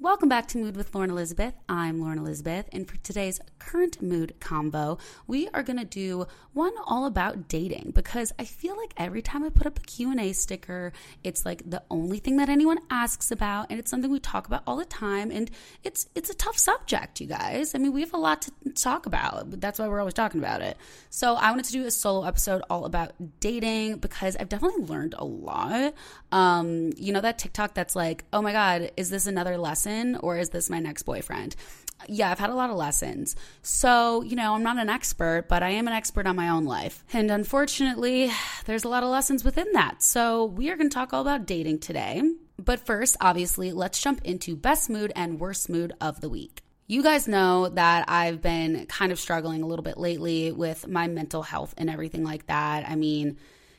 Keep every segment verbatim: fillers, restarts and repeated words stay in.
Welcome back to Mood with Lauren Elizabeth. I'm Lauren Elizabeth, and for today's current mood combo, we are going to do one all about dating, because I feel like every time I put up a Q and A sticker, it's like the only thing that anyone asks about, and it's something we talk about all the time, and it's it's a tough subject, you guys. I mean, we have a lot to talk about, but that's why we're always talking about it. So I wanted to do a solo episode all about dating, because I've definitely learned a lot. Um, you know, that TikTok that's like, oh my God, is this another lesson? Or is this my next boyfriend? Yeah, I've had a lot of lessons. So, you know, I'm not an expert, but I am an expert on my own life. And unfortunately, there's a lot of lessons within that. So we are going to talk all about dating today. But first, obviously, let's jump into best mood and worst mood of the week. You guys know that I've been kind of struggling a little bit lately with my mental health and everything like that. I mean,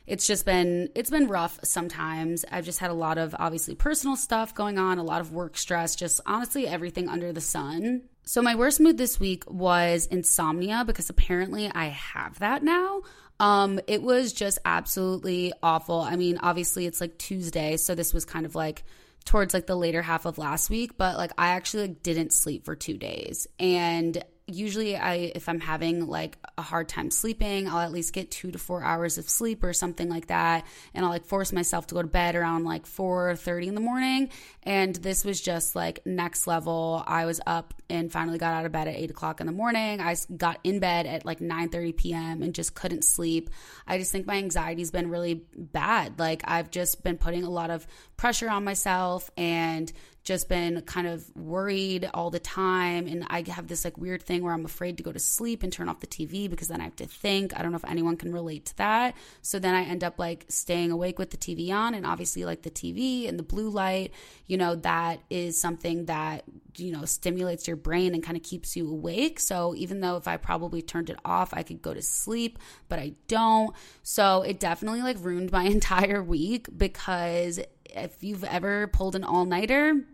It's just been, it's been rough sometimes. I've just had a lot of obviously personal stuff going on, a lot of work stress, just honestly everything under the sun. So my worst mood this week was insomnia, because apparently I have that now. Um, it was just absolutely awful. I mean, obviously it's like Tuesday, so this was kind of like towards like the later half of last week, but like I actually like didn't sleep for two days. And usually I, if I'm having like a hard time sleeping, I'll at least get two to four hours of sleep or something like that. And I'll like force myself to go to bed around like four thirty in the morning. And this was just like next level. I was up and finally got out of bed at eight o'clock in the morning. I got in bed at like nine thirty p.m. and just couldn't sleep. I just think my anxiety has been really bad. Like I've just been putting a lot of pressure on myself and just been kind of worried all the time. And I have this like weird thing where I'm afraid to go to sleep and turn off the T V because then I have to think. I don't know if anyone can relate to that. So then I end up like staying awake with the T V on, and obviously like the T V and the blue light, you know, that is something that, you know, stimulates your brain and kind of keeps you awake. So even though if I probably turned it off, I could go to sleep, but I don't. So it definitely like ruined my entire week, because if you've ever pulled an all-nighter,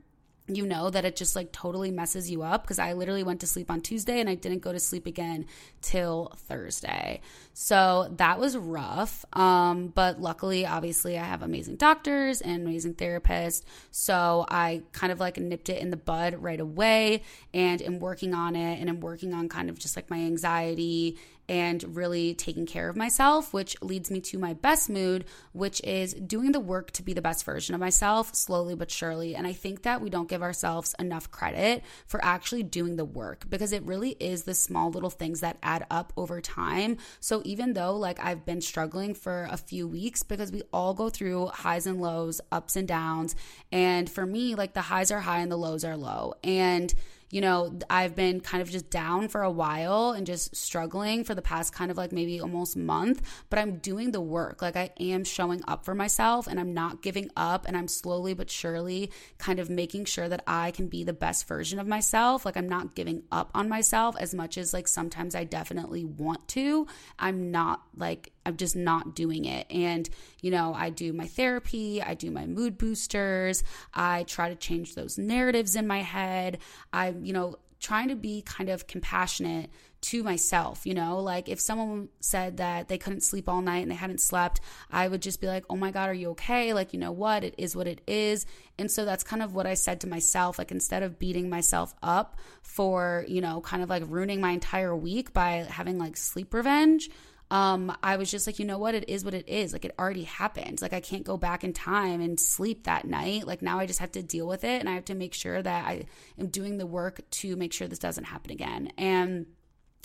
you know that it just like totally messes you up, because I literally went to sleep on Tuesday and I didn't go to sleep again till Thursday. So that was rough. Um, but luckily, obviously, I have amazing doctors and amazing therapists. So I kind of like nipped it in the bud right away, and am working on it, and I'm working on kind of just like my anxiety and really taking care of myself, which leads me to my best mood, which is doing the work to be the best version of myself slowly but surely. And I think that we don't give ourselves enough credit for actually doing the work, because it really is the small little things that add up over time. So even though like I've been struggling for a few weeks, because we all go through highs and lows, ups and downs. And for me, like the highs are high and the lows are low. And you know, I've been kind of just down for a while and just struggling for the past kind of like maybe almost month, but I'm doing the work. Like I am showing up for myself, and I'm not giving up, and I'm slowly but surely kind of making sure that I can be the best version of myself. Like I'm not giving up on myself as much as like sometimes I definitely want to. I'm not like, I'm just not doing it. And, you know, I do my therapy, I do my mood boosters, I try to change those narratives in my head. I'm, you know, trying to be kind of compassionate to myself, you know, like if someone said that they couldn't sleep all night and they hadn't slept, I would just be like, oh my God, are you okay? Like, you know what, it is what it is. And so that's kind of what I said to myself. Like instead of beating myself up for, you know, kind of like ruining my entire week by having like sleep revenge, um, I was just like, you know what? It is what it is. Like, it already happened. Like, I can't go back in time and sleep that night. Like, now I just have to deal with it, and I have to make sure that I am doing the work to make sure this doesn't happen again. And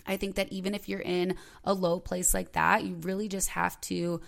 I think that even if you're in a low place like that, you really just have to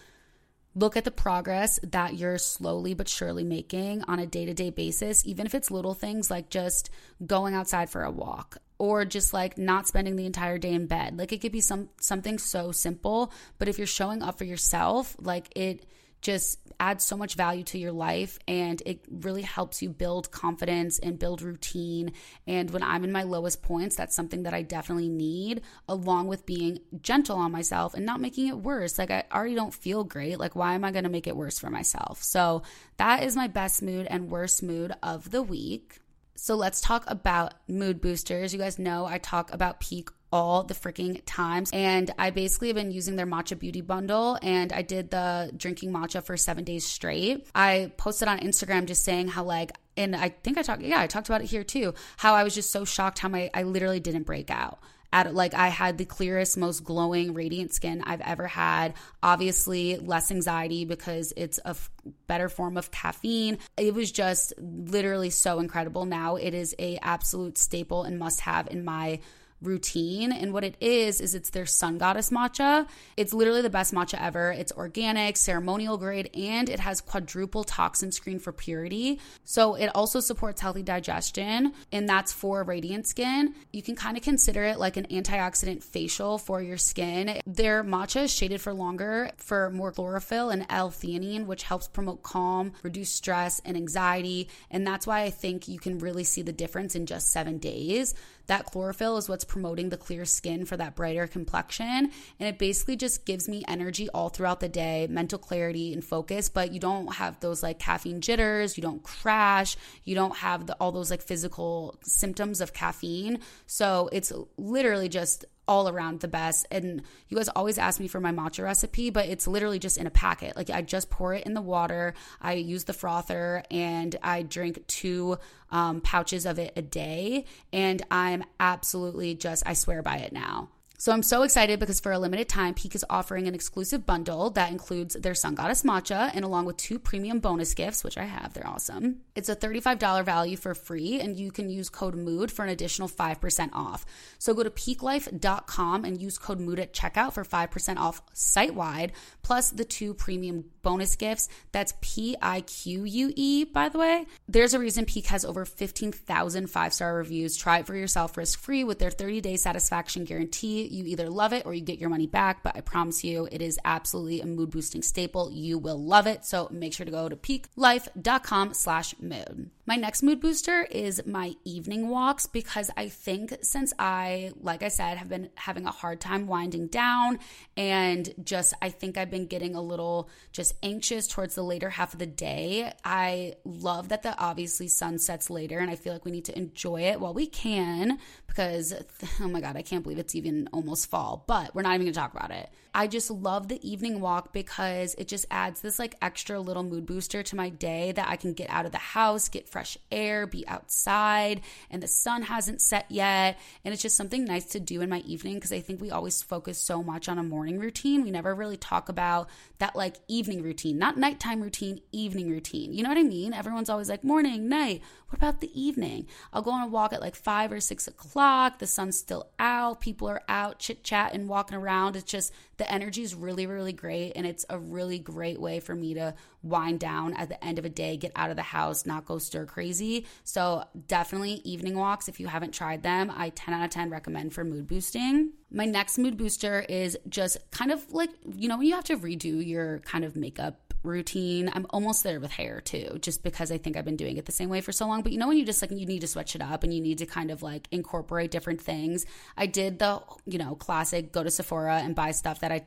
look at the progress that you're slowly but surely making on a day-to-day basis, even if it's little things like just going outside for a walk or just like not spending the entire day in bed. Like, it could be some something so simple, but if you're showing up for yourself, like, it just adds so much value to your life, and it really helps you build confidence and build routine. And when I'm in my lowest points, that's something that I definitely need, along with being gentle on myself and not making it worse. Like, I already don't feel great. Like, why am I going to make it worse for myself? So that is my best mood and worst mood of the week. So let's talk about mood boosters. You guys know I talk about Peak all the freaking times, and I basically have been using their matcha beauty bundle, and I did the drinking matcha for seven days straight. I posted on Instagram just saying how, like, and I think I talked, yeah, I talked about it here too, how I was just so shocked how my, I literally didn't break out. At, like, I had the clearest, most glowing, radiant skin I've ever had. Obviously, less anxiety because it's a f- better form of caffeine. It was just literally so incredible. Now it is a absolute staple and must have in my routine. And what it is, is it's their Sun Goddess matcha. It's literally the best matcha ever. It's organic, ceremonial grade, and it has quadruple toxin screen for purity. So it also supports healthy digestion, and that's for radiant skin. You can kind of consider it like an antioxidant facial for your skin. Their matcha is shaded for longer for more chlorophyll and L-theanine, which helps promote calm, reduce stress and anxiety. And that's why I think you can really see the difference in just seven days. That chlorophyll is what's promoting the clear skin for that brighter complexion. And it basically just gives me energy all throughout the day, mental clarity and focus, but you don't have those like caffeine jitters, you don't crash, you don't have the, all those like physical symptoms of caffeine. So it's literally just all around the best. And you guys always ask me for my matcha recipe, but it's literally just in a packet. Like, I just pour it in the water, I use the frother, and I drink two um, pouches of it a day. And I'm absolutely just, I swear by it now. So I'm so excited because for a limited time, Peak is offering an exclusive bundle that includes their Sun Goddess Matcha and along with two premium bonus gifts, which I have. They're awesome. It's a thirty-five dollars value for free, and you can use code MOOD for an additional five percent off. So go to peak life dot com and use code MOOD at checkout for five percent off site-wide, plus the two premium bonus gifts. That's P I Q U E, by the way. There's a reason Peak has over fifteen thousand five-star reviews. Try it for yourself risk-free with their thirty-day satisfaction guarantee. You either love it or you get your money back, but I promise you it is absolutely a mood boosting staple. You will love it. So make sure to go to peaklife.com slash mood. My next mood booster is my evening walks, because I think since I, like I said, have been having a hard time winding down, and just I think I've been getting a little just anxious towards the later half of the day. I love that the obviously sun sets later, and I feel like we need to enjoy it while we can, because oh my God, I can't believe it's even almost fall, but we're not even gonna talk about it. I just love the evening walk because it just adds this like extra little mood booster to my day that I can get out of the house, get fresh air, be outside, and the sun hasn't set yet. And it's just something nice to do in my evening, because I think we always focus so much on a morning routine. We never really talk about that like evening routine, not nighttime routine, evening routine. You know what I mean? Everyone's always like morning, night. What about the evening? I'll go on a walk at like five or six o'clock. The sun's still out. People are out. out, chit-chat and walking around. It's just the energy is really, really great, and it's a really great way for me to wind down at the end of a day, get out of the house, not go stir crazy. So definitely evening walks. If you haven't tried them, I ten out of ten recommend for mood boosting. My next mood booster is just kind of like, you know, when you have to redo your kind of makeup routine. I'm almost there with hair too, just because I think I've been doing it the same way for so long. But you know when you just like, you need to switch it up and you need to kind of like incorporate different things. I did the, you know, classic go to Sephora and buy stuff that I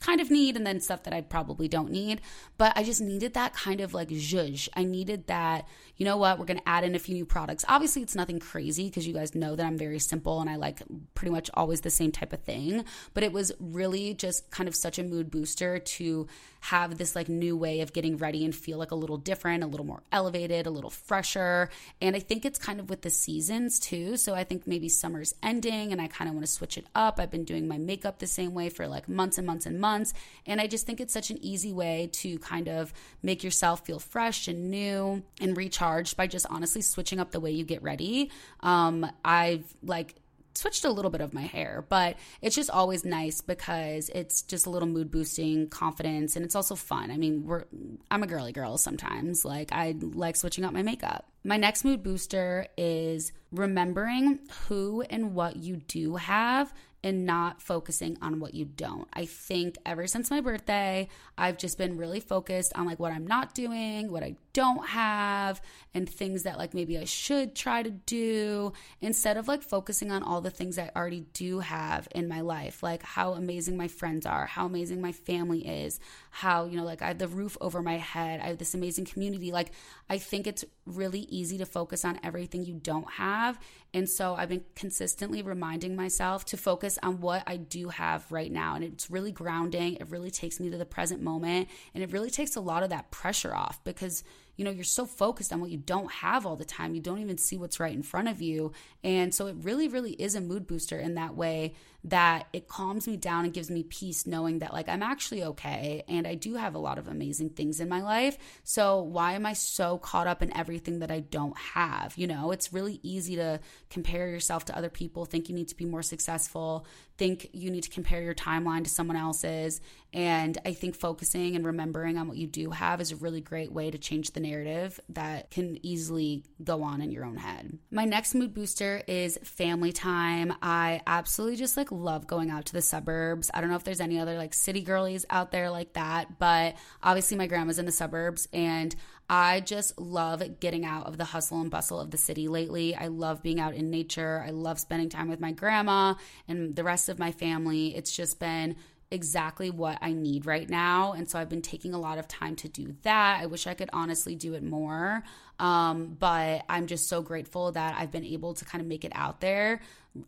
kind of need and then stuff that I probably don't need. But I just needed that kind of like zhuzh. I needed that, you know what, we're going to add in a few new products. Obviously it's nothing crazy because you guys know that I'm very simple and I like pretty much always the same type of thing. But it was really just kind of such a mood booster to have this like new way of getting ready and feel like a little different, a little more elevated, a little fresher. And I think it's kind of with the seasons too. So I think maybe summer's ending and I kind of want to switch it up. I've been doing my makeup the same way for like months and months and months. And I just think it's such an easy way to kind of make yourself feel fresh and new and recharged by just honestly switching up the way you get ready. Um, I've like switched a little bit of my hair, but it's just always nice because it's just a little mood boosting, confidence, and it's also fun. I mean, we're I'm a girly girl sometimes. Like I like switching up my makeup. My next mood booster is remembering who and what you do have and not focusing on what you don't. I think ever since my birthday, I've just been really focused on like what I'm not doing, what I don't have, and things that like maybe I should try to do instead of like focusing on all the things I already do have in my life, like how amazing my friends are, how amazing my family is, how, you know, like I have the roof over my head, I have this amazing community. Like I think it's really easy to focus on everything you don't have. And so I've been consistently reminding myself to focus on what I do have right now. And it's really grounding. It really takes me to the present moment. And it really takes a lot of that pressure off because, you know, you're so focused on what you don't have all the time. You don't even see what's right in front of you. And so it really, really is a mood booster in that way that it calms me down and gives me peace knowing that like I'm actually okay and I do have a lot of amazing things in my life. So why am I so caught up in everything that I don't have? You know, it's really easy to compare yourself to other people, think you need to be more successful, think you need to compare your timeline to someone else's. And I think focusing and remembering on what you do have is a really great way to change the narrative that can easily go on in your own head. My next mood booster is family time. I absolutely just like love going out to the suburbs. I don't know if there's any other like city girlies out there like that, but obviously my grandma's in the suburbs and I just love getting out of the hustle and bustle of the city lately. I love being out in nature. I love spending time with my grandma and the rest of my family. It's just been exactly what I need right now. And so I've been taking a lot of time to do that. I wish I could honestly do it more. Um, but I'm just so grateful that I've been able to kind of make it out there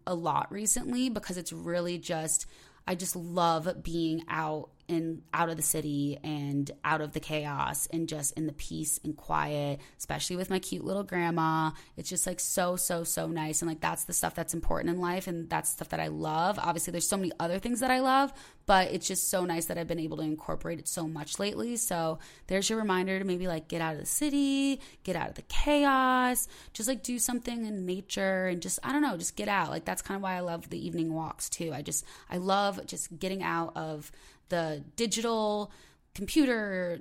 a lot recently because it's really just, I just love being out and out of the city and out of the chaos and just in the peace and quiet, especially with my cute little grandma. It's just like so, so, so nice. And like, that's the stuff that's important in life. And that's stuff that I love. Obviously there's so many other things that I love, but it's just so nice that I've been able to incorporate it so much lately. So there's your reminder to maybe like get out of the city, get out of the chaos, just like do something in nature and just, I don't know, just get out. Like that's kind of why I love the evening walks too. I just, I love just getting out of the digital computer,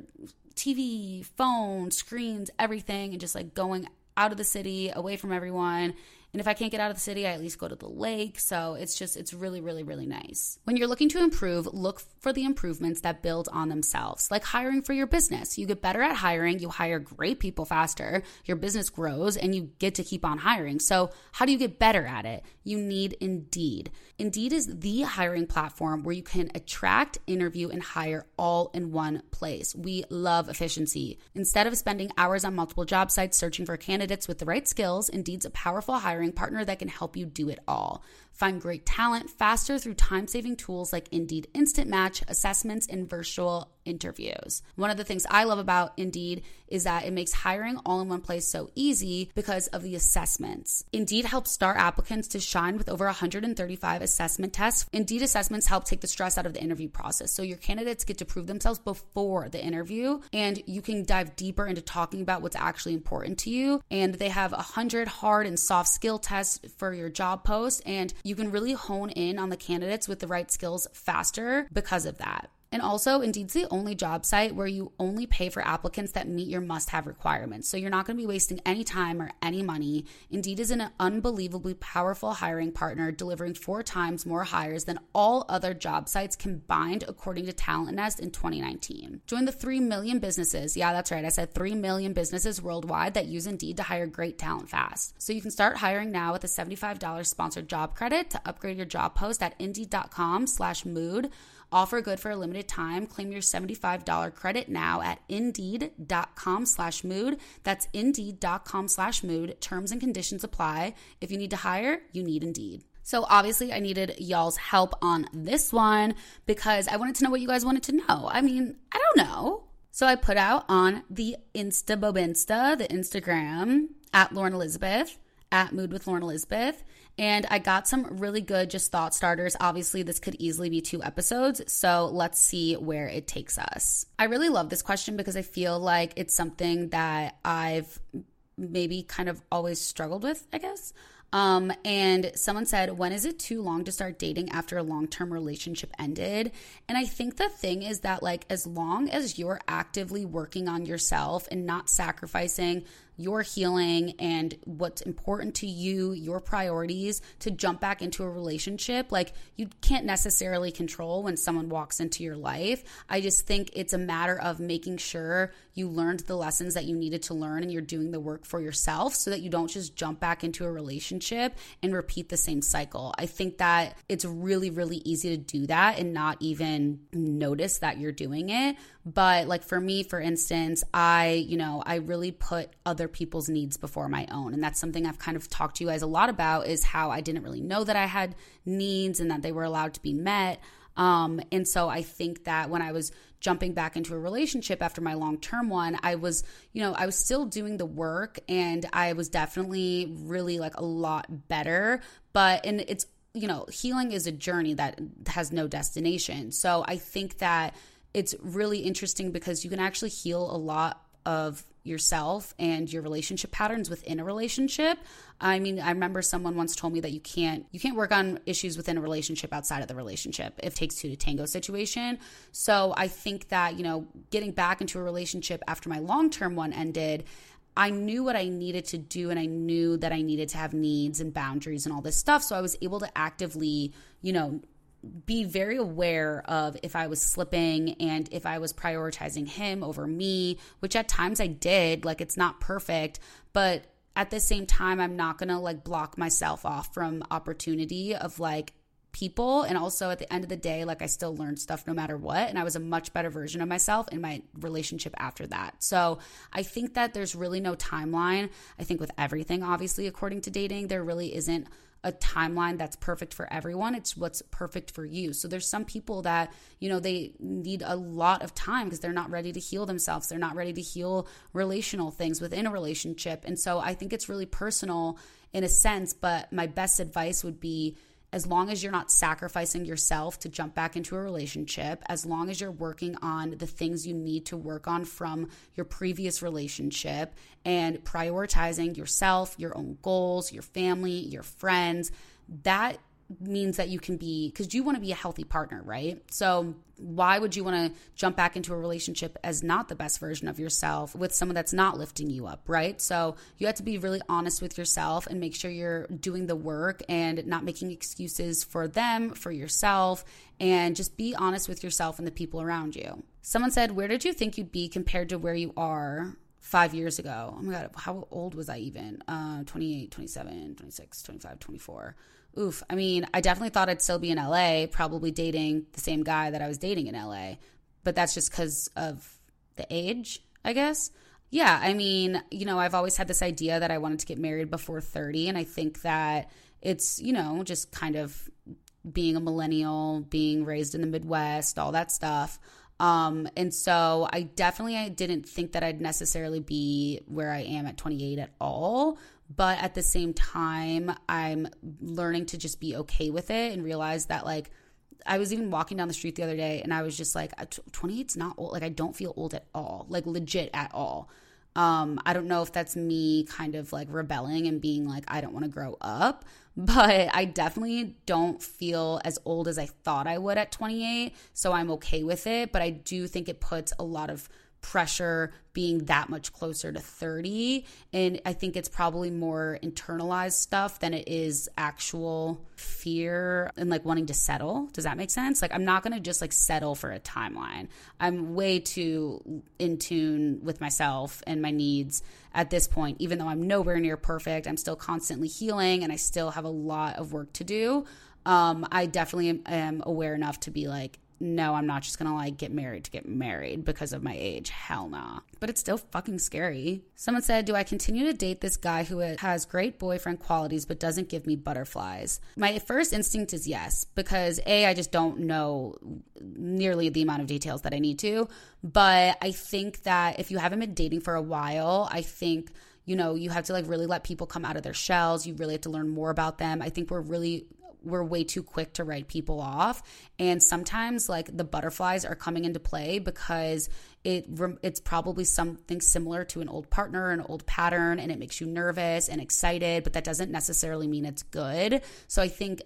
T V, phone, screens, everything, and just like going out of the city, away from everyone. And if I can't get out of the city, I at least go to the lake. So it's just, it's really, really, really nice. When you're looking to improve, look for the improvements that build on themselves, like hiring for your business. You get better at hiring, you hire great people faster, your business grows, and you get to keep on hiring. So how do you get better at it? You need Indeed. Indeed is the hiring platform where you can attract, interview, and hire all in one place. We love efficiency. Instead of spending hours on multiple job sites searching for candidates with the right skills, Indeed's a powerful hiring partner that can help you do it all. Find great talent faster through time-saving tools like Indeed Instant Match, assessments, and virtual interviews. One of the things I love about Indeed is that it makes hiring all in one place so easy because of the assessments. Indeed helps star applicants to shine with over one hundred thirty-five assessment tests. Indeed assessments help take the stress out of the interview process, so your candidates get to prove themselves before the interview, and you can dive deeper into talking about what's actually important to you. And they have one hundred hard and soft skill tests for your job post, and you can really hone in on the candidates with the right skills faster because of that. And also, Indeed's the only job site where you only pay for applicants that meet your must-have requirements. So you're not going to be wasting any time or any money. Indeed is an unbelievably powerful hiring partner, delivering four times more hires than all other job sites combined, according to Talent Nest in twenty nineteen. Join the three million businesses. Yeah, that's right. I said three million businesses worldwide that use Indeed to hire great talent fast. So you can start hiring now with a seventy-five dollars sponsored job credit to upgrade your job post at indeed.com slash mood. Offer good for a limited time. Claim your seventy-five dollars credit now at indeed.com slash mood. That's indeed.com slash mood. Terms and conditions apply. If you need to hire, you need Indeed. So obviously I needed y'all's help on this one because I wanted to know what you guys wanted to know. I mean, I don't know. So I put out on the Insta Bobinsta, the Instagram, at Lauren Elizabeth, at Mood with Lauren Elizabeth. And I got some really good just thought starters. Obviously, this could easily be two episodes. So let's see where it takes us. I really love this question because I feel like it's something that I've maybe kind of always struggled with, I guess. Um, and someone said, when is it too long to start dating after a long-term relationship ended? And I think the thing is that, like, as long as you're actively working on yourself and not sacrificing your healing and what's important to you, your priorities, to jump back into a relationship, like, you can't necessarily control when someone walks into your life. I just think it's a matter of making sure you learned the lessons that you needed to learn and you're doing the work for yourself so that you don't just jump back into a relationship and repeat the same cycle. I think that it's really, really easy to do that and not even notice that you're doing it. But like for me, for instance, I, you know, I really put other people's needs before my own. And that's something I've kind of talked to you guys a lot about, is how I didn't really know that I had needs and that they were allowed to be met. Um, and so I think that when I was jumping back into a relationship after my long-term one, I was, you know, I was still doing the work and I was definitely really like a lot better, but, and it's, you know, healing is a journey that has no destination. So I think that it's really interesting because you can actually heal a lot of yourself and your relationship patterns within a relationship. I mean, I remember someone once told me that you can't you can't work on issues within a relationship outside of the relationship. It takes two to tango situation. So I think that, you know, getting back into a relationship after my long-term one ended, I knew what I needed to do and I knew that I needed to have needs and boundaries and all this stuff. So I was able to actively, you know, be very aware of if I was slipping and if I was prioritizing him over me, which at times I did. Like, it's not perfect, but at the same time, I'm not gonna like block myself off from opportunity of like people. And also at the end of the day, like I still learned stuff no matter what. And I was a much better version of myself in my relationship after that. So I think that there's really no timeline. I think with everything, obviously, according to dating, there really isn't a timeline that's perfect for everyone. It's what's perfect for you. So there's some people that, you know, they need a lot of time because they're not ready to heal themselves. They're not ready to heal relational things within a relationship. And so I think it's really personal in a sense, but my best advice would be, as long as you're not sacrificing yourself to jump back into a relationship, as long as you're working on the things you need to work on from your previous relationship and prioritizing yourself, your own goals, your family, your friends, that means that you can be, because you want to be a healthy partner, right? So why would you want to jump back into a relationship as not the best version of yourself with someone that's not lifting you up, right? So you have to be really honest with yourself and make sure you're doing the work and not making excuses for them, for yourself, and just be honest with yourself and the people around you. Someone said, where did you think you'd be compared to where you are five years ago? Oh my God, how old was I even? Uh, twenty-eight, twenty-seven, twenty-six, twenty-five, twenty-four. Oof. I mean, I definitely thought I'd still be in L A, probably dating the same guy that I was dating in L A, but that's just because of the age, I guess. Yeah. I mean, you know, I've always had this idea that I wanted to get married before thirty. And I think that it's, you know, just kind of being a millennial, being raised in the Midwest, all that stuff. Um, and so I definitely, I didn't think that I'd necessarily be where I am at twenty-eight at all. But at the same time, I'm learning to just be okay with it and realize that, like, I was even walking down the street the other day and I was just like, twenty-eight's not old. Like, I don't feel old at all, like legit at all. Um, I don't know if that's me kind of like rebelling and being like, I don't want to grow up, but I definitely don't feel as old as I thought I would at twenty-eight. So I'm okay with it. But I do think it puts a lot of pressure being that much closer to thirty. And I think it's probably more internalized stuff than it is actual fear and like wanting to settle. Does that make sense? Like, I'm not going to just like settle for a timeline. I'm way too in tune with myself and my needs at this point. Even though I'm nowhere near perfect, I'm still constantly healing and I still have a lot of work to do. Um, I definitely am aware enough to be like, no, I'm not just gonna like get married to get married because of my age. Hell nah. But it's still fucking scary. Someone said, do I continue to date this guy who has great boyfriend qualities but doesn't give me butterflies? My first instinct is yes, because A, I just don't know nearly the amount of details that I need to. But I think that if you haven't been dating for a while, I think, you know, you have to like really let people come out of their shells. You really have to learn more about them. I think we're really... we're way too quick to write people off. And sometimes like the butterflies are coming into play because it it's probably something similar to an old partner, an old pattern, and it makes you nervous and excited, but that doesn't necessarily mean it's good. So I think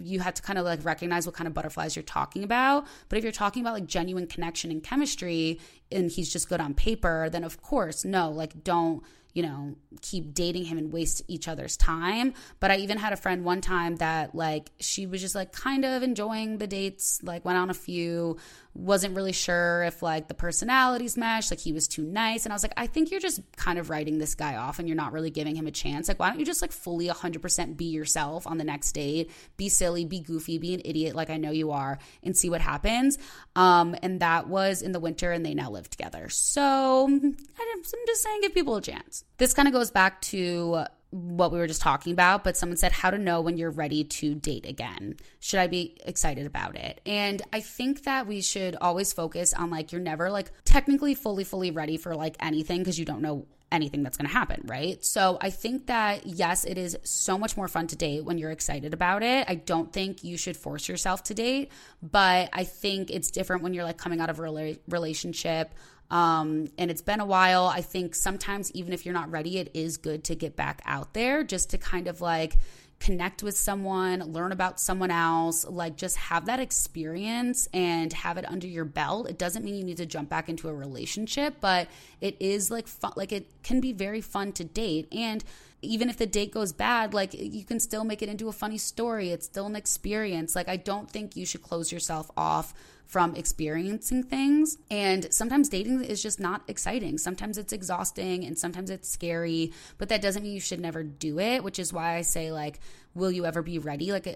you have to kind of like recognize what kind of butterflies you're talking about. But if you're talking about like genuine connection and chemistry and he's just good on paper, then of course, no, like don't, you know, keep dating him and waste each other's time. But I even had a friend one time that like she was just like kind of enjoying the dates, like went on a few, wasn't really sure if like the personalities matched, like he was too nice. And I was like, I think you're just kind of writing this guy off and you're not really giving him a chance. Like, why don't you just like fully one hundred percent be yourself on the next date, be silly, be goofy, be an idiot like I know you are, and see what happens. Um, and that was in the winter and they now live together. So I'm just saying, give people a chance. This kind of goes back to what we were just talking about, but someone said how to know when you're ready to date again. Should I be excited about it? And I think that we should always focus on like you're never like technically fully, fully ready for like anything because you don't know anything that's going to happen, right? So I think that, yes, it is so much more fun to date when you're excited about it. I don't think you should force yourself to date, but I think it's different when you're like coming out of a rela- relationship Um, and it's been a while. I think sometimes even if you're not ready, it is good to get back out there just to kind of like connect with someone, learn about someone else, like just have that experience and have it under your belt. It doesn't mean you need to jump back into a relationship, but it is like fun. Like it can be very fun to date. And even if the date goes bad, like you can still make it into a funny story. It's still an experience. Like I don't think you should close yourself off from experiencing things. And sometimes dating is just not exciting. Sometimes it's exhausting and sometimes it's scary, but that doesn't mean you should never do it, which is why I say like, will you ever be ready? Like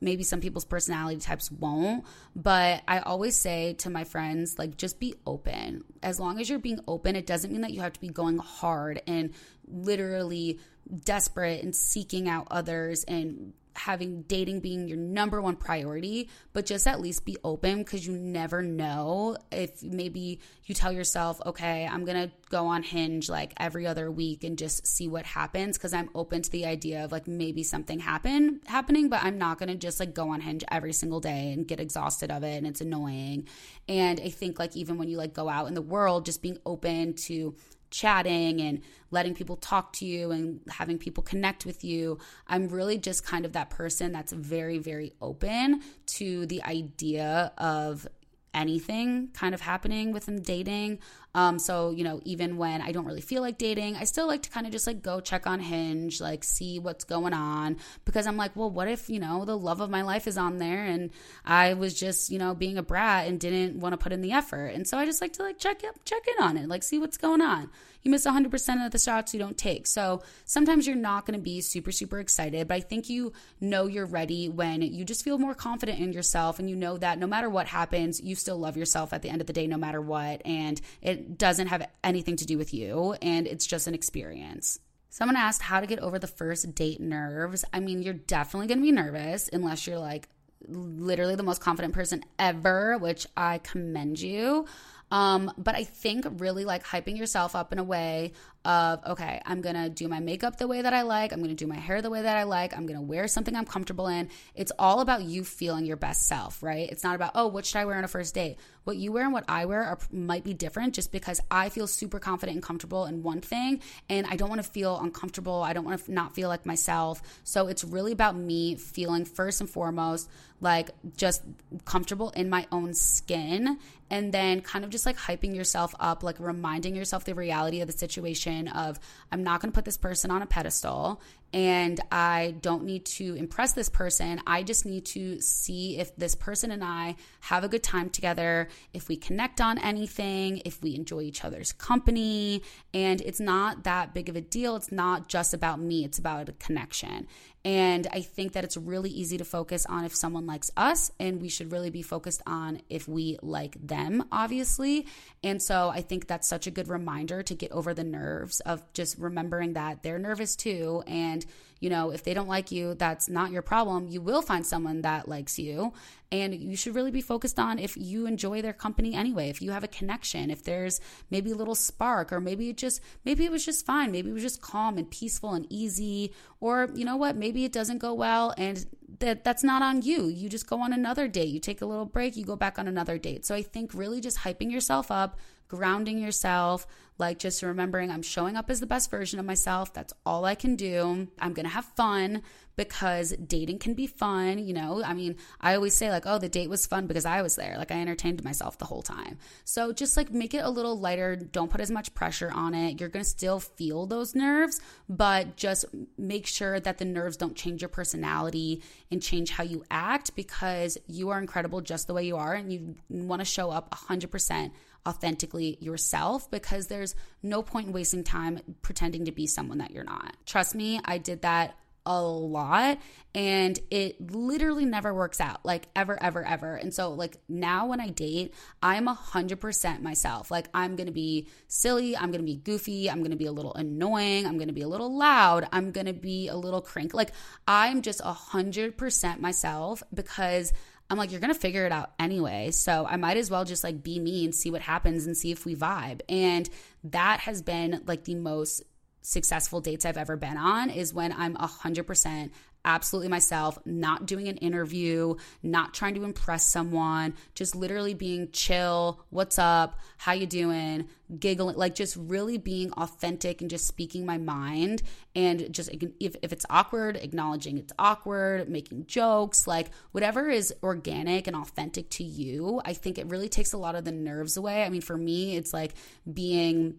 maybe some people's personality types won't, but I always say to my friends, like just be open. As long as you're being open, it doesn't mean that you have to be going hard and literally desperate and seeking out others and having dating being your number one priority, but just at least be open because you never know. If maybe you tell yourself, okay, I'm going to go on Hinge like every other week and just see what happens because I'm open to the idea of like maybe something happen happening, but I'm not going to just like go on Hinge every single day and get exhausted of it and it's annoying. And I think like even when you like go out in the world, just being open to chatting and letting people talk to you and having people connect with you. I'm really just kind of that person that's very, very open to the idea of anything kind of happening within dating. Um, so, you know, even when I don't really feel like dating, I still like to kind of just like go check on Hinge, like see what's going on because I'm like, well, what if, you know, the love of my life is on there and I was just, you know, being a brat and didn't want to put in the effort. And so I just like to like check up, check in on it, like see what's going on. You miss one hundred percent of the shots you don't take. So sometimes you're not going to be super, super excited, but I think you know you're ready when you just feel more confident in yourself and you know that no matter what happens, you still love yourself at the end of the day, no matter what. And it doesn't have anything to do with you and it's just an experience. Someone asked how to get over the first date nerves. I mean, you're definitely going to be nervous unless you're like literally the most confident person ever, which I commend you. Um, but I think really like hyping yourself up in a way of, okay, I'm going to do my makeup the way that I like. I'm going to do my hair the way that I like. I'm going to wear something I'm comfortable in. It's all about you feeling your best self, right? It's not about, oh, what should I wear on a first date? What you wear and what I wear are, might be different just because I feel super confident and comfortable in one thing and I don't want to feel uncomfortable. I don't want to not feel like myself. So it's really about me feeling first and foremost, like just comfortable in my own skin and then kind of just like hyping yourself up, like reminding yourself the reality of the situation of I'm not going to put this person on a pedestal and I don't need to impress this person. I just need to see if this person and I have a good time together, if we connect on anything, if we enjoy each other's company. And it's not that big of a deal. It's not just about me. It's about a connection. And I think that it's really easy to focus on if someone person likes us, and we should really be focused on if we like them, obviously. And so I think that's such a good reminder to get over the nerves of just remembering that they're nervous too. And, you know, if they don't like you, that's not your problem. You will find someone that likes you, and you should really be focused on if you enjoy their company anyway, if you have a connection, if there's maybe a little spark, or maybe it just, maybe it was just fine. Maybe it was just calm and peaceful and easy, or you know what, maybe it doesn't go well, and that that's not on you. You just go on another date. You take a little break, you go back on another date. So I think really just hyping yourself up, grounding yourself, like just remembering I'm showing up as the best version of myself. That's all I can do. I'm going to have fun because dating can be fun. You know, I mean, I always say like, oh, the date was fun because I was there. Like I entertained myself the whole time. So just like make it a little lighter. Don't put as much pressure on it. You're going to still feel those nerves, but just make sure that the nerves don't change your personality and change how you act, because you are incredible just the way you are, and you want to show up one hundred percent authentically yourself, because there's no point in wasting time pretending to be someone that you're not. Trust me, I did that a lot, and it literally never works out, like ever, ever, ever. And so like now when I date, I'm one hundred percent myself. Like I'm going to be silly. I'm going to be goofy. I'm going to be a little annoying. I'm going to be a little loud. I'm going to be a little crank. Like I'm just one hundred percent myself, because I'm like, you're going to figure it out anyway. So I might as well just like be me and see what happens and see if we vibe. And that has been like the most successful dates I've ever been on, is when I'm one hundred percent absolutely myself, not doing an interview, not trying to impress someone, just literally being chill, what's up, how you doing, giggling, like just really being authentic and just speaking my mind, and just if, if it's awkward, acknowledging it's awkward, making jokes, like whatever is organic and authentic to you. I think it really takes a lot of the nerves away. I mean, for me, it's like being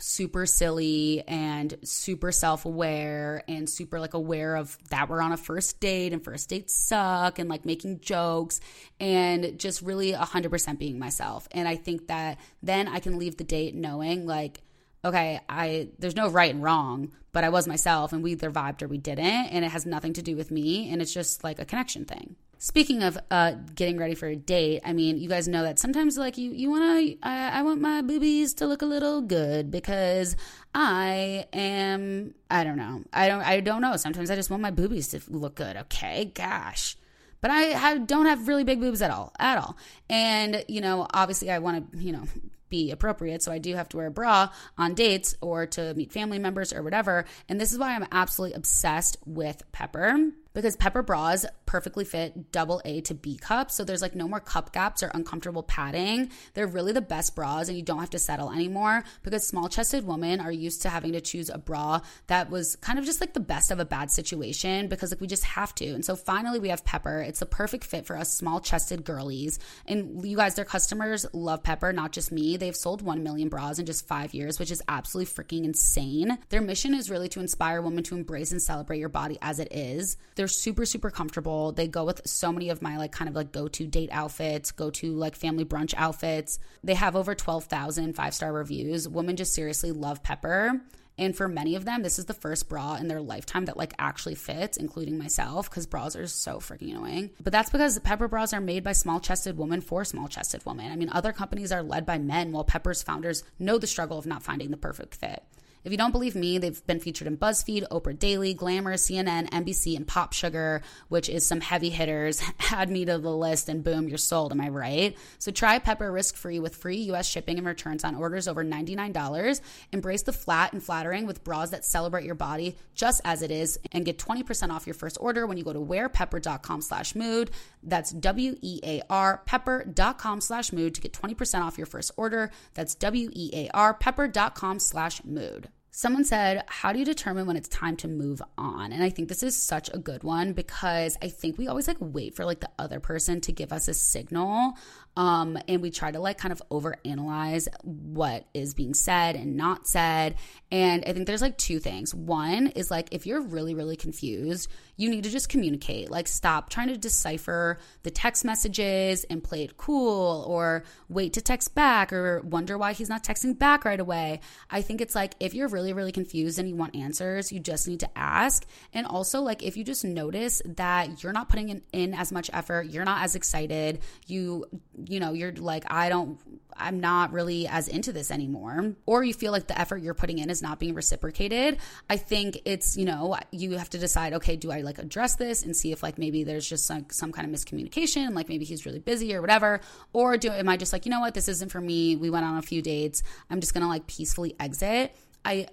super silly and super self-aware and super like aware of that we're on a first date and first dates suck, and like making jokes and just really one hundred percent being myself. And I think that then I can leave the date knowing like, okay, I there's no right and wrong, but I was myself, and we either vibed or we didn't, and it has nothing to do with me, and it's just like a connection thing. Speaking of uh, getting ready for a date, I mean, you guys know that sometimes like you, you want to, I, I want my boobies to look a little good because I am, I don't know. I don't, I don't know. Sometimes I just want my boobies to look good. Okay, gosh. But I have, don't have really big boobs at all, at all. And, you know, obviously I want to, you know, be appropriate. So I do have to wear a bra on dates or to meet family members or whatever. And this is why I'm absolutely obsessed with Pepper, because Pepper bras perfectly fit double A to B cups. So there's like no more cup gaps or uncomfortable padding. They're really the best bras, and you don't have to settle anymore, because small chested women are used to having to choose a bra that was kind of just like the best of a bad situation, because like we just have to. And so finally we have Pepper. It's the perfect fit for us small chested girlies. And you guys, their customers love Pepper, not just me. They've sold one million bras in just five years, which is absolutely freaking insane. Their mission is really to inspire women to embrace and celebrate your body as it is. They're super, super comfortable. They go with so many of my like kind of like go-to date outfits, go-to like family brunch outfits. They have over twelve thousand five-star reviews. Women just seriously love Pepper. And for many of them, this is the first bra in their lifetime that like actually fits, including myself, because bras are so freaking annoying. But that's because the Pepper bras are made by small-chested women for small-chested women. I mean, other companies are led by men, while Pepper's founders know the struggle of not finding the perfect fit. If you don't believe me, they've been featured in BuzzFeed, Oprah Daily, Glamour, C N N, N B C, and Pop Sugar, which is some heavy hitters. Add me to the list and boom, you're sold. Am I right? So try Pepper risk-free with free U S shipping and returns on orders over ninety-nine dollars. Embrace the flat and flattering with bras that celebrate your body just as it is, and get twenty percent off your first order when you go to wear pepper dot com slash mood. That's W E A R, pepper.com slash mood to get twenty percent off your first order. That's W E A R, pepper.com slash mood. Someone said, how do you determine when it's time to move on? And I think this is such a good one, because I think we always like wait for like the other person to give us a signal. Um, and we try to like kind of overanalyze what is being said and not said. And I think there's like two things. One is like, if you're really, really confused, you need to just communicate. Like, stop trying to decipher the text messages and play it cool, or wait to text back, or wonder why he's not texting back right away. I think it's like, if you're really, really confused and you want answers, you just need to ask. And also, like, if you just notice that you're not putting in, in as much effort, you're not as excited, you, you know, you're like, I don't, I'm not really as into this anymore, or you feel like the effort you're putting in is not being reciprocated, I think it's, you know, you have to decide, okay, do I like address this and see if like maybe there's just like some kind of miscommunication, like maybe he's really busy or whatever, or do am I just like, you know what, this isn't for me, we went on a few dates, I'm just gonna like peacefully exit. I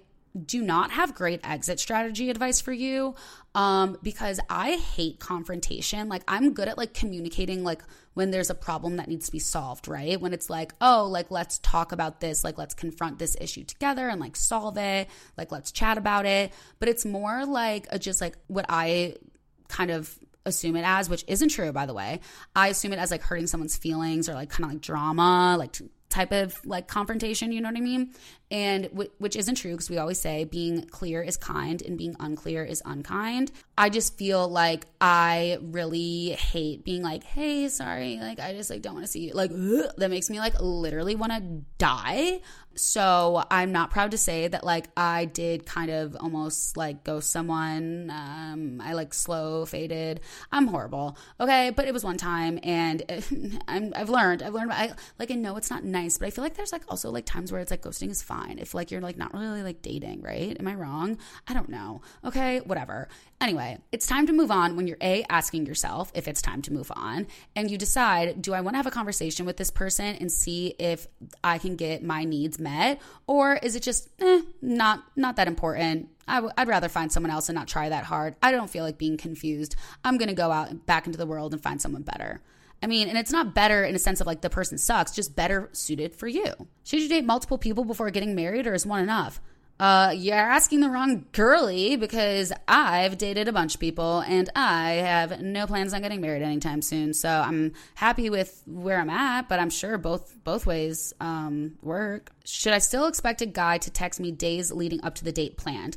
do not have great exit strategy advice for you, um, because I hate confrontation. Like, I'm good at like communicating, like when there's a problem that needs to be solved, right? When it's like, oh, like, let's talk about this, like, let's confront this issue together and like solve it, like, let's chat about it. But it's more like a, just like what I kind of assume it as, which isn't true, by the way. I assume it as like hurting someone's feelings, or like kind of like drama, like to, type of like confrontation, you know what I mean? And w- which isn't true, because we always say being clear is kind and being unclear is unkind. I just feel like I really hate being like, hey, sorry, like I just like don't want to see you. Like, ugh, that makes me like literally want to die. So I'm not proud to say that like I did kind of almost like ghost someone. Um, I like slow faded. I'm horrible. Okay, but it was one time, and it, I'm, I've learned. I've learned. I like I know it's not nice, but I feel like there's like also like times where it's like ghosting is fine if like you're like not really like dating, right? Am I wrong? I don't know. Okay, whatever. Anyway, it's time to move on when you're A, asking yourself if it's time to move on, and you decide, do I want to have a conversation with this person and see if I can get my needs met, or is it just eh, not not that important? I w- I'd rather find someone else and not try that hard. I don't feel like being confused. I'm gonna go out and back into the world and find someone better. I mean, and it's not better in a sense of like the person sucks, just better suited for you. Should you date multiple people before getting married, or is one enough? Uh, you're asking the wrong girly, because I've dated a bunch of people and I have no plans on getting married anytime soon. So I'm happy with where I'm at, but I'm sure both both ways um, work. Should I still expect a guy to text me days leading up to the date planned?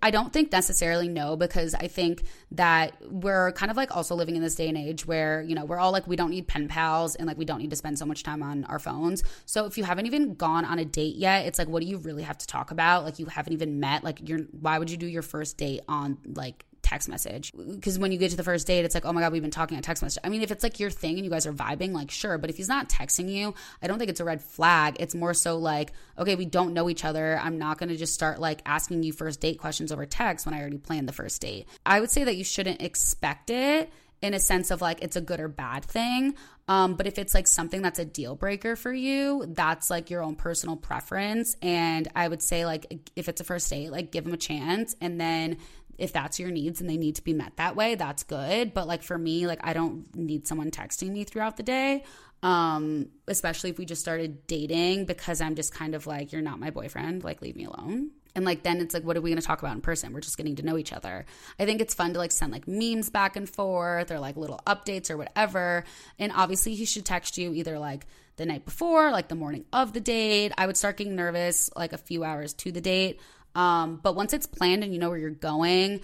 I don't think necessarily no, because I think that we're kind of like also living in this day and age where, you know, we're all like, we don't need pen pals and like we don't need to spend so much time on our phones. So if you haven't even gone on a date yet, it's like, what do you really have to talk about? Like, you haven't even met, like, you're, why would you do your first date on like text message? Because when you get to the first date, it's like, oh my God, we've been talking on text message. I mean, if it's like your thing and you guys are vibing, like, sure. But if he's not texting you, I don't think it's a red flag. It's more so like, okay, we don't know each other. I'm not going to just start like asking you first date questions over text when I already planned the first date. I would say that you shouldn't expect it in a sense of like it's a good or bad thing. Um, but if it's like something that's a deal breaker for you, that's like your own personal preference. And I would say like if it's a first date, like give him a chance. And then if that's your needs and they need to be met that way, that's good. But like for me, like I don't need someone texting me throughout the day, um, especially if we just started dating, because I'm just kind of like, you're not my boyfriend, like leave me alone. And like then it's like, what are we going to talk about in person? We're just getting to know each other. I think it's fun to like send like memes back and forth, or like little updates or whatever. And obviously he should text you either like the night before, like the morning of the date. I would start getting nervous like a few hours to the date. Um, but once it's planned and you know where you're going,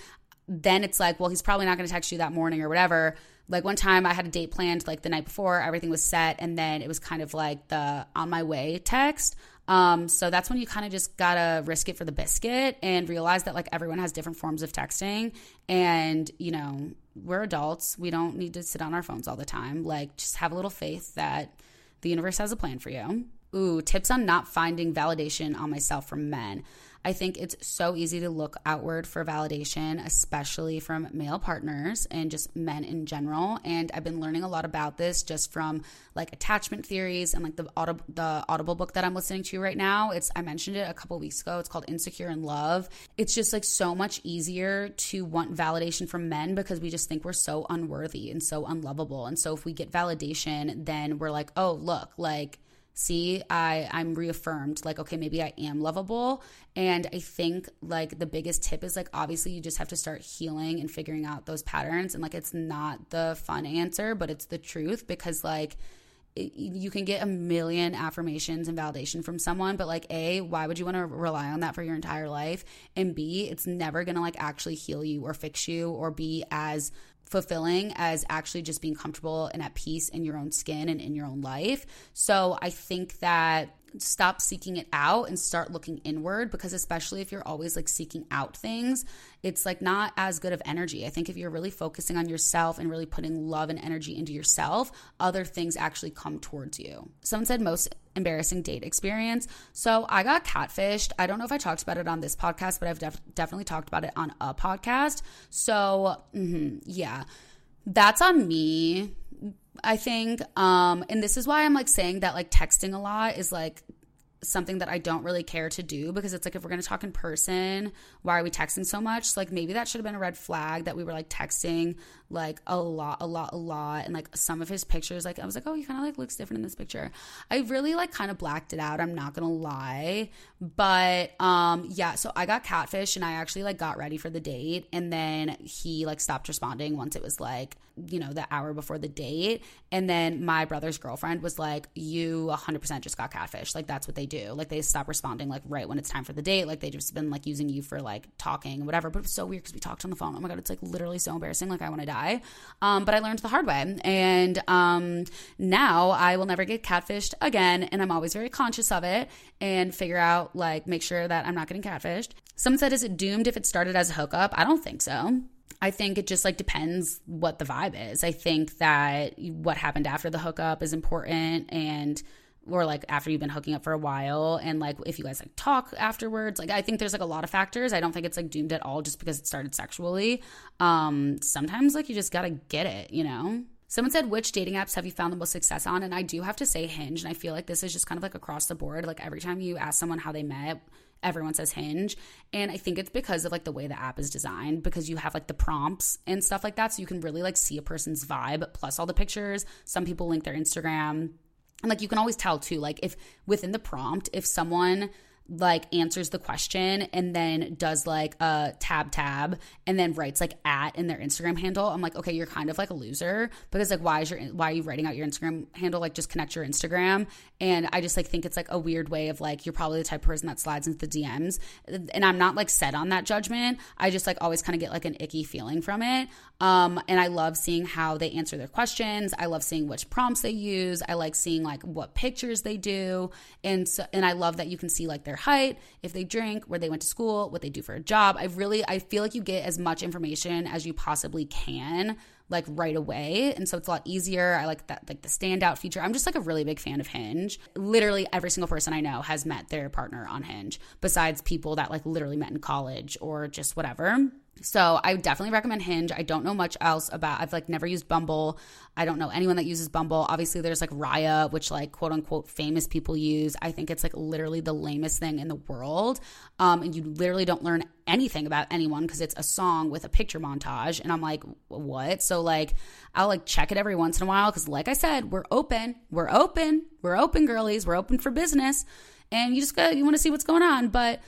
then it's like, well, he's probably not going to text you that morning or whatever. Like one time I had a date planned like the night before, everything was set. And then it was kind of like the on my way text. Um, so that's when you kind of just gotta risk it for the biscuit and realize that like everyone has different forms of texting, and, you know, we're adults. We don't need to sit on our phones all the time. Like, just have a little faith that the universe has a plan for you. Ooh, tips on not finding validation on myself from men. I think it's so easy to look outward for validation, especially from male partners and just men in general. And I've been learning a lot about this just from like attachment theories and like the, audib- the Audible book that I'm listening to right now. It's I mentioned it a couple weeks ago. It's called Insecure in Love. It's just like so much easier to want validation from men, because we just think we're so unworthy and so unlovable. And so if we get validation, then we're like, oh, look, like, see, I, I'm reaffirmed, like, okay, maybe I am lovable. And I think like the biggest tip is like, obviously you just have to start healing and figuring out those patterns. And like, it's not the fun answer, but it's the truth, because like, you can get a million affirmations and validation from someone, but like, A, why would you want to rely on that for your entire life? And B, it's never going to like actually heal you or fix you or be as fulfilling as actually just being comfortable and at peace in your own skin and in your own life. So I think that stop seeking it out and start looking inward, because especially if you're always like seeking out things, it's like not as good of energy. I think if you're really focusing on yourself and really putting love and energy into yourself, other things actually come towards you. Someone said most embarrassing date experience. So I got catfished. I don't know if I talked about it on this podcast, but I've def- definitely talked about it on a podcast. So mm-hmm, yeah, that's on me. I think, um, and this is why I'm like saying that like texting a lot is like something that I don't really care to do, because it's like, if we're going to talk in person, why are we texting so much? So, like, maybe that should have been a red flag that we were like texting like a lot, a lot, a lot. And like some of his pictures, like I was like, oh, he kind of like looks different in this picture. I really like kind of blacked it out. I'm not going to lie. But um, yeah, so I got catfished, and I actually like got ready for the date. And then he like stopped responding once it was like, you know, the hour before the date. And then my brother's girlfriend was like, you one hundred percent just got catfished. Like, that's what they do. Like, they stop responding like right when it's time for the date. Like, they just been like using you for like talking, whatever. But it was so weird because we talked on the phone. Oh my God, it's like literally so embarrassing. Like, I want to die. Um, but I learned the hard way. And um, now I will never get catfished again. And I'm always very conscious of it and figure out, like, make sure that I'm not getting catfished. Someone said, is it doomed if it started as a hookup? I don't think so. I think it just like depends what the vibe is. I think that what happened after the hookup is important, and or like after you've been hooking up for a while, and like if you guys like talk afterwards. Like, I think there's like a lot of factors. I don't think it's like doomed at all just because it started sexually. Um, sometimes like you just gotta get it, you know? Someone said, which dating apps have you found the most success on? And I do have to say Hinge, and I feel like this is just kind of like across the board. Like, every time you ask someone how they met, everyone says Hinge. And I think it's because of like the way the app is designed, because you have like the prompts and stuff like that. So you can really like see a person's vibe, plus all the pictures. Some people link their Instagram. And like, you can always tell too, like if within the prompt, if someone like answers the question and then does like a tab tab and then writes like at in their Instagram handle, I'm like, okay, you're kind of like a loser, because like why is your why are you writing out your Instagram handle? Like, just connect your Instagram. And I just like think it's like a weird way of like, you're probably the type of person that slides into the D Ms, and I'm not like set on that judgment. I just like always kind of get like an icky feeling from it. Um, and I love seeing how they answer their questions. I love seeing which prompts they use. I like seeing like what pictures they do, and so and I love that you can see like their height, if they drink, where they went to school, what they do for a job. I really, I feel like you get as much information as you possibly can, like right away. And so it's a lot easier. I like that, like the standout feature. I'm just like a really big fan of Hinge. Literally every single person I know has met their partner on Hinge, besides people that like literally met in college or just whatever. So I definitely recommend Hinge. I don't know much else about, I've like never used Bumble. I don't know anyone that uses Bumble. Obviously there's like Raya, which like quote unquote famous people use. I think it's like literally the lamest thing in the world. Um, and you literally don't learn anything about anyone because it's a song with a picture montage. And I'm like, what? So like, I'll like check it every once in a while. Cause like I said, we're open, we're open, we're open girlies, we're open for business. And you just gotta, you want to see what's going on. But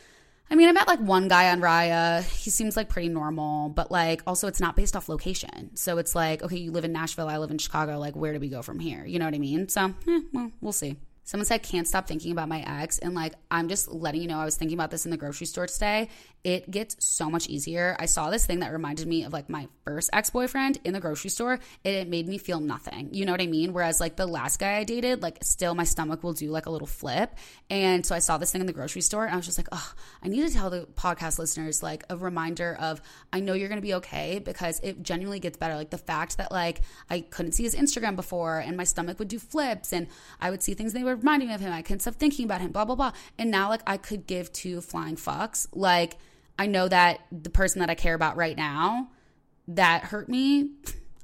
I mean, I met like one guy on Raya. He seems like pretty normal, but like also it's not based off location. So it's like, okay, you live in Nashville, I live in Chicago. Like, where do we go from here? You know what I mean? So, eh, well, we'll see. Someone said, can't stop thinking about my ex. And like, I'm just letting you know, I was thinking about this in the grocery store today. It gets so much easier. I saw this thing that reminded me of like my first ex-boyfriend in the grocery store, and it made me feel nothing. You know what I mean? Whereas like the last guy I dated, like still my stomach will do like a little flip. And so I saw this thing in the grocery store, and I was just like, oh, I need to tell the podcast listeners like a reminder of, I know you're going to be okay, because it genuinely gets better. Like the fact that like I couldn't see his Instagram before, and my stomach would do flips, and I would see things they were reminding me of him. I couldn't stop thinking about him, blah, blah, blah. And now like I could give two flying fucks. Like, I know that the person that I care about right now that hurt me,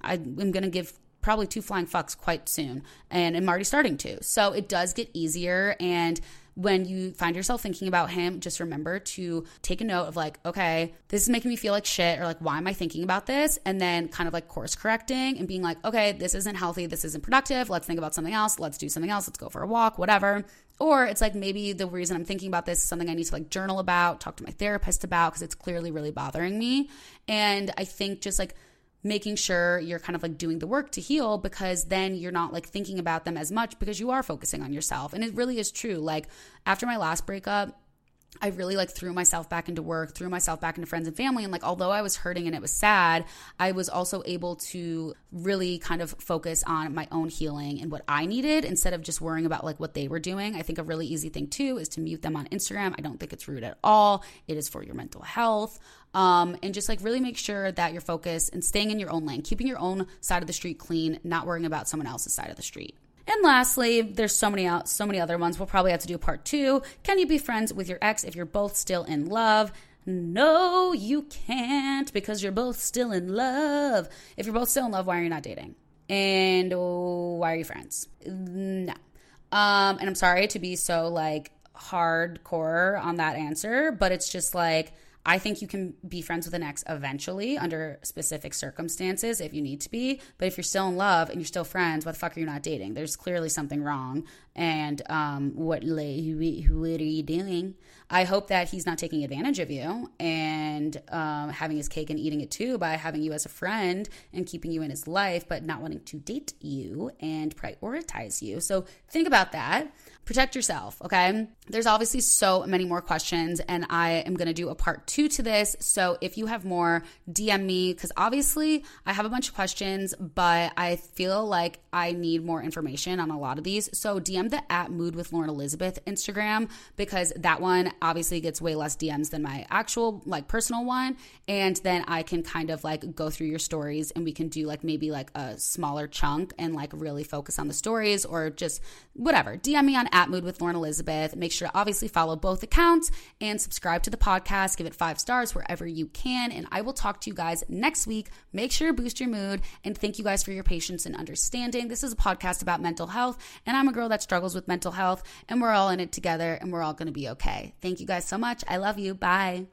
I'm going to give probably two flying fucks quite soon. And I'm already starting to. So it does get easier. And when you find yourself thinking about him, just remember to take a note of like, okay, this is making me feel like shit, or like, why am I thinking about this? And then kind of like course correcting and being like, okay, this isn't healthy, this isn't productive, let's think about something else, let's do something else, let's go for a walk, whatever. Or it's like, maybe the reason I'm thinking about this is something I need to like journal about, talk to my therapist about, because it's clearly really bothering me. And I think just like making sure you're kind of like doing the work to heal, because then you're not like thinking about them as much because you are focusing on yourself. And it really is true. Like after my last breakup, I really like threw myself back into work, threw myself back into friends and family. And like, although I was hurting and it was sad, I was also able to really kind of focus on my own healing and what I needed instead of just worrying about like what they were doing. I think a really easy thing too is to mute them on Instagram. I don't think it's rude at all. It is for your mental health. Um, and just like really make sure that you're focused and staying in your own lane, keeping your own side of the street clean, not worrying about someone else's side of the street. And lastly, there's so many out, so many other ones. We'll probably have to do part two. Can you be friends with your ex if you're both still in love? No, you can't, because you're both still in love. If you're both still in love, why are you not dating? And oh, why are you friends? No. Um, and I'm sorry to be so like hardcore on that answer, but it's just like, I think you can be friends with an ex eventually under specific circumstances if you need to be. But if you're still in love and you're still friends, why the fuck are you not dating? There's clearly something wrong. And um, what, what are you doing? I hope that he's not taking advantage of you and um, having his cake and eating it too by having you as a friend and keeping you in his life but not wanting to date you and prioritize you. So think about that. Protect yourself, okay? There's obviously so many more questions, and I am going to do a part two to this. So if you have more, D M me, because obviously I have a bunch of questions, but I feel like I need more information on a lot of these. So D M the at Mood with Lauren Elizabeth Instagram, because that one obviously gets way less D Ms than my actual like personal one. And then I can kind of like go through your stories, and we can do like maybe like a smaller chunk and like really focus on the stories, or just whatever. D M me on at Mood with Lauren Elizabeth. Make sure to obviously follow both accounts and subscribe to the podcast. Give it five stars wherever you can. And I will talk to you guys next week. Make sure to boost your mood. And thank you guys for your patience and understanding. This is a podcast about mental health, and I'm a girl that struggles with mental health, and we're all in it together, and we're all going to be okay. Thank you guys so much. I love you. Bye.